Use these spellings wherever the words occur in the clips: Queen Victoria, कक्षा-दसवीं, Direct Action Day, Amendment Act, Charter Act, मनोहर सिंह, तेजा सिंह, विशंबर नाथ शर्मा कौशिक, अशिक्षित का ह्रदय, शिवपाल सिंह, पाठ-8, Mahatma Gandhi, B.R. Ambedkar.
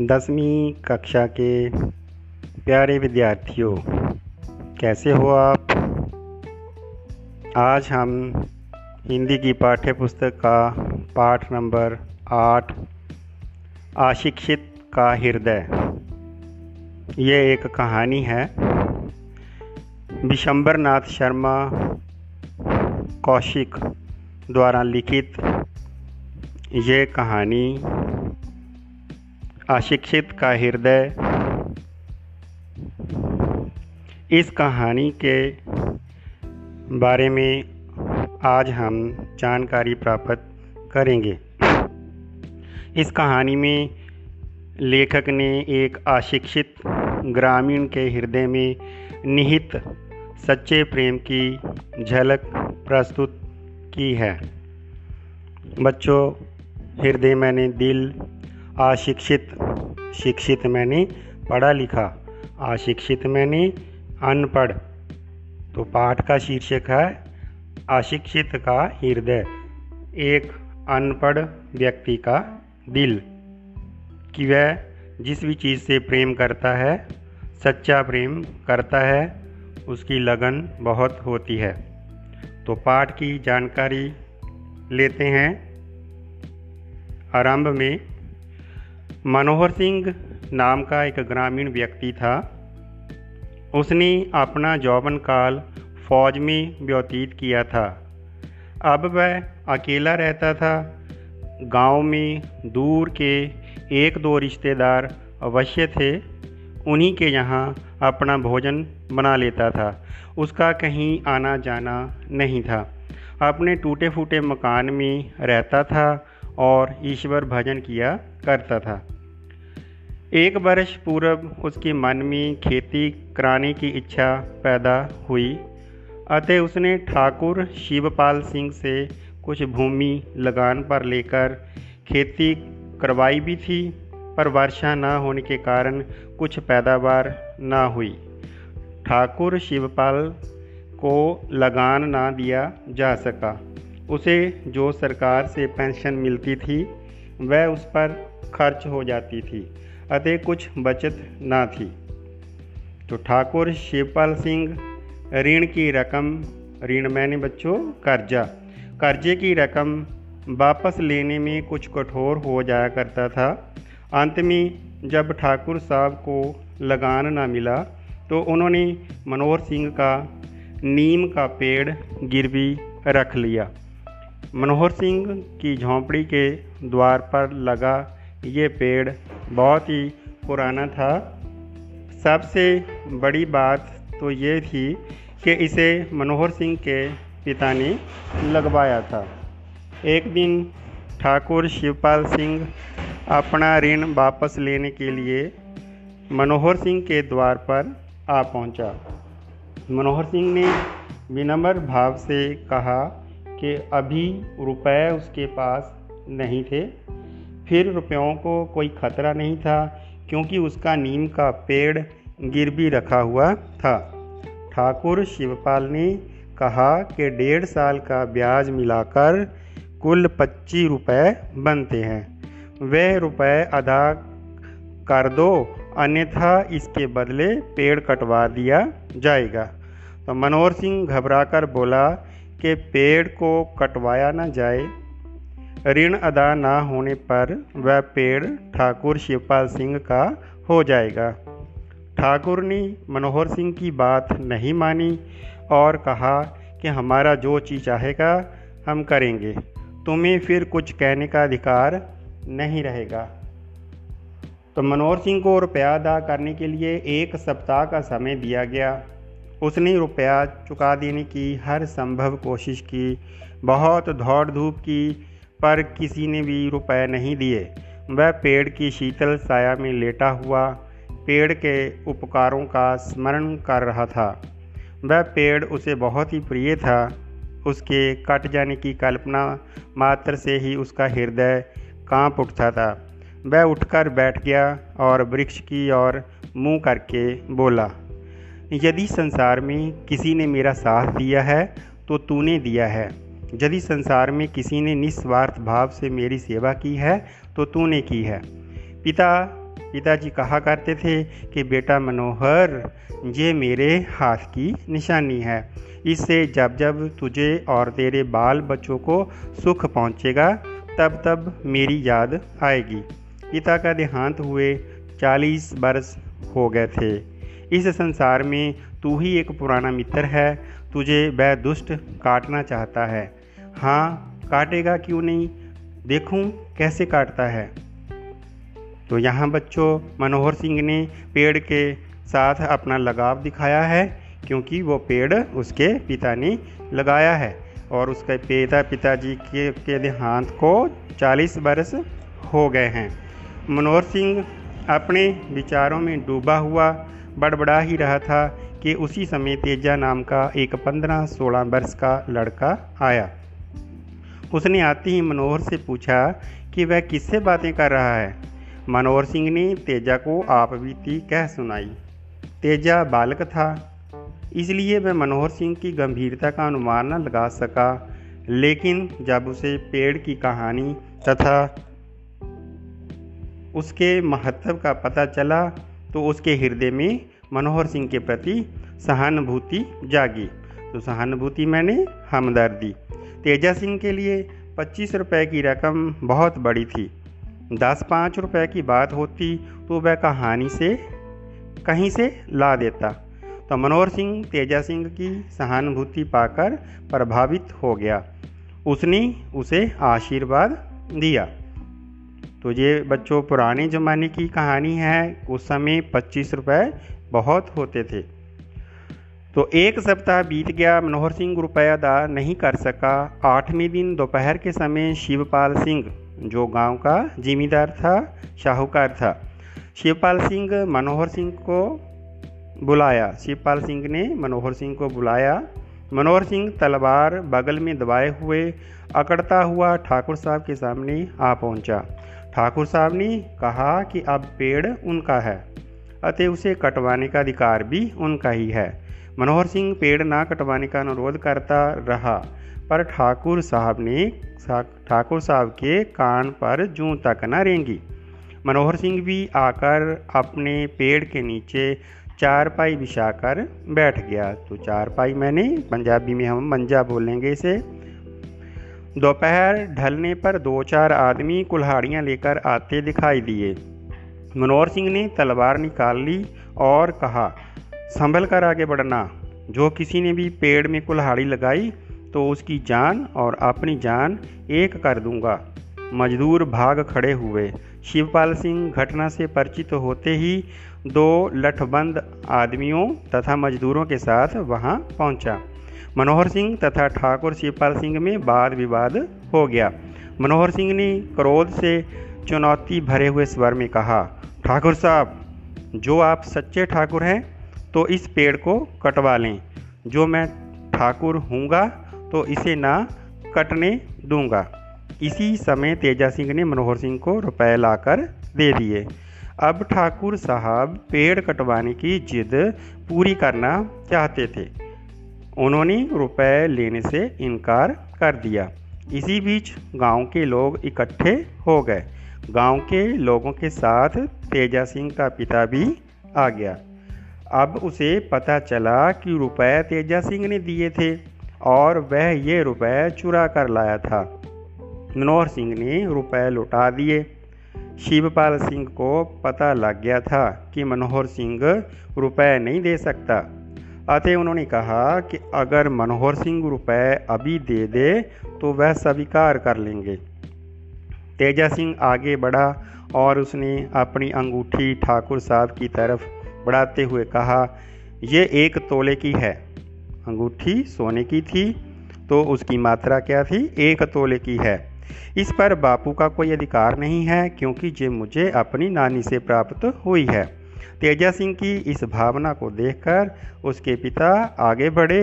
दसवीं कक्षा के प्यारे विद्यार्थियों, कैसे हो आप। आज हम हिंदी की पाठ्य पुस्तक का पाठ नंबर 8 अशिक्षित का हृदय, ये एक कहानी है। विशंबर नाथ शर्मा कौशिक द्वारा लिखित ये कहानी अशिक्षित का हृदय। इस कहानी के बारे में आज हम जानकारी प्राप्त करेंगे। इस कहानी में लेखक ने एक अशिक्षित ग्रामीण के हृदय में निहित सच्चे प्रेम की झलक प्रस्तुत की है। बच्चों, हृदय मैंने दिल, अशिक्षित शिक्षित मैंने पढ़ा लिखा, अशिक्षित मैंने अनपढ़। तो पाठ का शीर्षक है अशिक्षित का हृदय, एक अनपढ़ व्यक्ति का दिल। कि वह जिस भी चीज़ से प्रेम करता है, सच्चा प्रेम करता है, उसकी लगन बहुत होती है। तो पाठ की जानकारी लेते हैं। आरंभ में मनोहर सिंह नाम का एक ग्रामीण व्यक्ति था। उसने अपना जौवन काल फौज में व्यतीत किया था। अब वह अकेला रहता था। गांव में दूर के एक दो रिश्तेदार अवश्य थे, उन्हीं के यहाँ अपना भोजन बना लेता था। उसका कहीं आना जाना नहीं था। अपने टूटे फूटे मकान में रहता था और ईश्वर भजन किया करता था। एक वर्ष पूर्व उसके मन में खेती कराने की इच्छा पैदा हुई, अतः उसने ठाकुर शिवपाल सिंह से कुछ भूमि लगान पर लेकर खेती करवाई भी थी, पर वर्षा ना होने के कारण कुछ पैदावार ना हुई। ठाकुर शिवपाल को लगान ना दिया जा सका। उसे जो सरकार से पेंशन मिलती थी, वह उस पर खर्च हो जाती थी, अतः कुछ बचत ना थी। तो ठाकुर शिवपाल सिंह ऋण की रकम, ऋण मैंने बच्चों कर्जा, कर्जे की रकम वापस लेने में कुछ कठोर हो जाया करता था। अंत में जब ठाकुर साहब को लगान ना मिला, तो उन्होंने मनोहर सिंह का नीम का पेड़ गिरवी रख लिया। मनोहर सिंह की झोंपड़ी के द्वार पर लगा ये पेड़ बहुत ही पुराना था। सबसे बड़ी बात तो ये थी कि इसे मनोहर सिंह के पिता ने लगवाया था। एक दिन ठाकुर शिवपाल सिंह अपना ऋण वापस लेने के लिए मनोहर सिंह के द्वार पर आ पहुंचा। मनोहर सिंह ने विनम्र भाव से कहा कि अभी रुपए उसके पास नहीं थे। फिर रुपयों को कोई खतरा नहीं था, क्योंकि उसका नीम का पेड़ गिरवी रखा हुआ था। ठाकुर शिवपाल ने कहा कि 1.5 साल का ब्याज मिलाकर कुल 25 रुपये बनते हैं। वह रुपये अदा कर दो, अन्यथा इसके बदले पेड़ कटवा दिया जाएगा। तो मनोहर सिंह घबराकर बोला कि पेड़ को कटवाया ना जाए। ऋण अदा ना होने पर वह पेड़ ठाकुर शिवपाल सिंह का हो जाएगा। ठाकुर ने मनोहर सिंह की बात नहीं मानी और कहा कि हमारा जो चीज चाहेगा हम करेंगे, तुम्हें फिर कुछ कहने का अधिकार नहीं रहेगा। तो मनोहर सिंह को रुपया अदा करने के लिए 1 सप्ताह का समय दिया गया। उसने रुपया चुका देने की हर संभव कोशिश की, बहुत दौड़ धूप की, पर किसी ने भी रुपए नहीं दिए। वह पेड़ की शीतल साया में लेटा हुआ पेड़ के उपकारों का स्मरण कर रहा था। वह पेड़ उसे बहुत ही प्रिय था। उसके कट जाने की कल्पना मात्र से ही उसका हृदय कांप उठता था। वह उठकर बैठ गया और वृक्ष की ओर मुंह करके बोला, यदि संसार में किसी ने मेरा साथ दिया है तो तूने दिया है। यदि संसार में किसी ने निस्वार्थ भाव से मेरी सेवा की है तो तूने की है। पिता पिताजी कहा करते थे कि बेटा मनोहर, ये मेरे हाथ की निशानी है, इससे जब जब तुझे और तेरे बाल बच्चों को सुख पहुँचेगा तब तब मेरी याद आएगी। पिता का देहांत हुए 40 बरस हो गए थे। इस संसार में तू ही एक पुराना मित्र है, तुझे वह दुष्ट काटना चाहता है। हाँ, काटेगा क्यों नहीं, देखूं कैसे काटता है। तो यहाँ बच्चों, मनोहर सिंह ने पेड़ के साथ अपना लगाव दिखाया है, क्योंकि वो पेड़ उसके पिता ने लगाया है और उसके पिताजी के देहांत को 40 बरस हो गए हैं। मनोहर सिंह अपने विचारों में डूबा हुआ बड़बड़ा ही रहा था कि उसी समय तेजा नाम का एक 15-16 वर्ष का लड़का आया। उसने आते ही मनोहर से पूछा कि वह किससे बातें कर रहा है। मनोहर सिंह ने तेजा को आपबीती कह सुनाई। तेजा बालक था, इसलिए वह मनोहर सिंह की गंभीरता का अनुमान न लगा सका, लेकिन जब उसे पेड़ की कहानी तथा उसके महत्व का पता चला तो उसके हृदय में मनोहर सिंह के प्रति सहानुभूति जागी। तो सहानुभूति मैंने हमदर्दी। तेजा सिंह के लिए 25 रुपये की रकम बहुत बड़ी थी। 10-5 रुपये की बात होती तो वह कहानी से कहीं से ला देता। तो मनोहर सिंह तेजा सिंह की सहानुभूति पाकर प्रभावित हो गया, उसने उसे आशीर्वाद दिया। तो ये बच्चों पुराने ज़माने की कहानी है। उस समय 25 रुपये बहुत होते थे। तो एक सप्ताह बीत गया, मनोहर सिंह रुपया अदा नहीं कर सका। 8वें दिन दोपहर के समय शिवपाल सिंह, जो गांव का जिम्मेदार था, शाहूकार था, शिवपाल सिंह मनोहर सिंह को बुलाया। शिवपाल सिंह ने मनोहर सिंह को बुलाया। मनोहर सिंह तलवार बगल में दबाए हुए अकड़ता हुआ ठाकुर साहब के सामने आ पहुंचा। ठाकुर साहब ने कहा कि अब पेड़ उनका है अतः उसे कटवाने का अधिकार भी उनका ही है। मनोहर सिंह पेड़ ना कटवाने का अनुरोध करता रहा, पर ठाकुर साहब के कान पर जूं तक न रेंगी। मनोहर सिंह भी आकर अपने पेड़ के नीचे चारपाई बिछाकर बैठ गया। तो चारपाई मैंने पंजाबी में हम मंजा बोलेंगे इसे। दोपहर ढलने पर 2-4 आदमी कुल्हाड़ियाँ लेकर आते दिखाई दिए। मनोहर सिंह ने तलवार निकाल ली और कहा, संभल कर आगे बढ़ना। जो किसी ने भी पेड़ में कुल्हाड़ी लगाई तो उसकी जान और अपनी जान एक कर दूंगा। मजदूर भाग खड़े हुए। शिवपाल सिंह घटना से परिचित होते ही 2 लठबंद आदमियों तथा मजदूरों के साथ वहाँ पहुँचा। मनोहर सिंह तथा ठाकुर शिवपाल सिंह में वाद विवाद हो गया। मनोहर सिंह ने क्रोध से चुनौती भरे हुए स्वर में कहा, ठाकुर साहब, जो आप सच्चे ठाकुर हैं तो इस पेड़ को कटवा लें। जो मैं ठाकुर हूँगा तो इसे ना कटने दूंगा। इसी समय तेजा सिंह ने मनोहर सिंह को रुपए लाकर दे दिए। अब ठाकुर साहब पेड़ कटवाने की जिद पूरी करना चाहते थे, उन्होंने रुपए लेने से इनकार कर दिया। इसी बीच गांव के लोग इकट्ठे हो गए। गांव के लोगों के साथ तेजा सिंह का पिता भी आ गया। अब उसे पता चला कि रुपए तेजा सिंह ने दिए थे और वह ये रुपए चुरा कर लाया था। मनोहर सिंह ने रुपए लौटा दिए। शिवपाल सिंह को पता लग गया था कि मनोहर सिंह रुपए नहीं दे सकता, अतः उन्होंने कहा कि अगर मनोहर सिंह रुपए अभी दे दे तो वह स्वीकार कर लेंगे। तेजा सिंह आगे बढ़ा और उसने अपनी अंगूठी ठाकुर साहब की तरफ बढ़ाते हुए कहा, ये 1 तोले की है। अंगूठी सोने की थी तो उसकी मात्रा क्या थी, 1 तोले की है। इस पर बापू का कोई अधिकार नहीं है, क्योंकि ये मुझे अपनी नानी से प्राप्त हुई है। तेजा सिंह की इस भावना को देखकर उसके पिता आगे बढ़े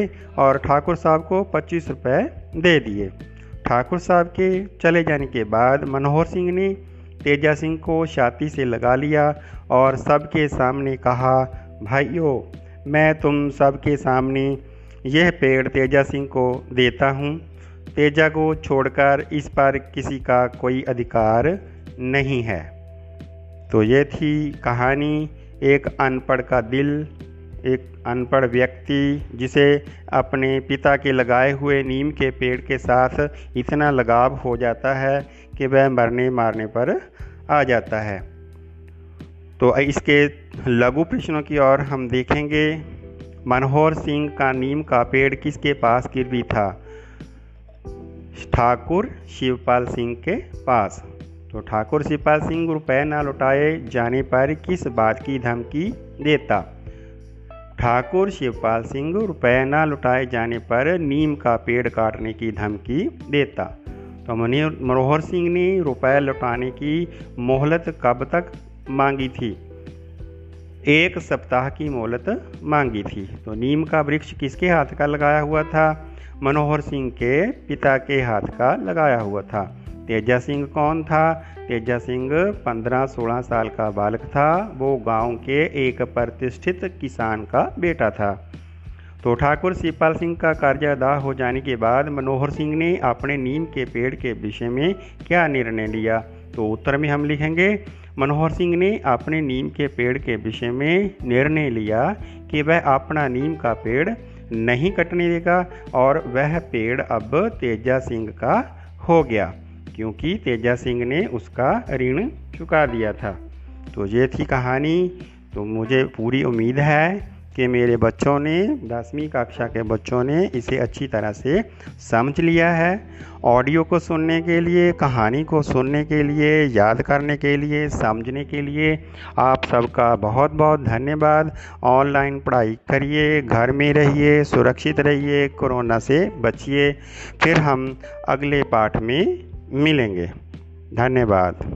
और ठाकुर साहब को 25 रुपये दे दिए। ठाकुर साहब के चले जाने के बाद मनोहर सिंह ने तेजा सिंह को छाती से लगा लिया और सबके सामने कहा, भाइयों, मैं तुम सबके सामने यह पेड़ तेजा सिंह को देता हूँ। तेजा को छोड़कर इस पर किसी का कोई अधिकार नहीं है। तो ये थी कहानी एक अनपढ़ का दिल, एक अनपढ़ व्यक्ति जिसे अपने पिता के लगाए हुए नीम के पेड़ के साथ इतना लगाव हो जाता है कि वह मरने मारने पर आ जाता है। तो इसके लघु प्रश्नों की ओर हम देखेंगे। मनोहर सिंह का नीम का पेड़ किसके पास गिरवी था? ठाकुर शिवपाल सिंह के पास। तो ठाकुर शिवपाल सिंह रुपए ना लौटाए जाने पर किस बात की धमकी देता? ठाकुर शिवपाल सिंह रुपए ना लौटाए जाने पर नीम का पेड़ काटने की धमकी देता। तो मनोहर सिंह ने रुपए लौटाने की मोहलत कब तक मांगी थी? 1 सप्ताह की मोहलत मांगी थी। तो नीम का वृक्ष किसके हाथ का लगाया हुआ था? मनोहर सिंह के पिता के हाथ का लगाया हुआ था। तेजा सिंह कौन था? तेजा सिंह 15-16 साल का बालक था। वो गांव के एक प्रतिष्ठित किसान का बेटा था। तो ठाकुर शिवपाल सिंह का कर्जा अदा हो जाने के बाद मनोहर सिंह ने अपने नीम के पेड़ के विषय में क्या निर्णय लिया? तो उत्तर में हम लिखेंगे, मनोहर सिंह ने अपने नीम के पेड़ के विषय में निर्णय लिया कि वह अपना नीम का पेड़ नहीं कटने देगा और वह पेड़ अब तेजा सिंह का हो गया, क्योंकि तेजा सिंह ने उसका ऋण चुका दिया था। तो ये थी कहानी। तो मुझे पूरी उम्मीद है कि मेरे बच्चों ने 10वीं कक्षा के बच्चों ने इसे अच्छी तरह से समझ लिया है। ऑडियो को सुनने के लिए, कहानी को सुनने के लिए, याद करने के लिए, समझने के लिए आप सबका बहुत बहुत धन्यवाद। ऑनलाइन पढ़ाई करिए, घर में रहिए, सुरक्षित रहिए, कोरोना से बचिए। फिर हम अगले पाठ में मिलेंगे। धन्यवाद।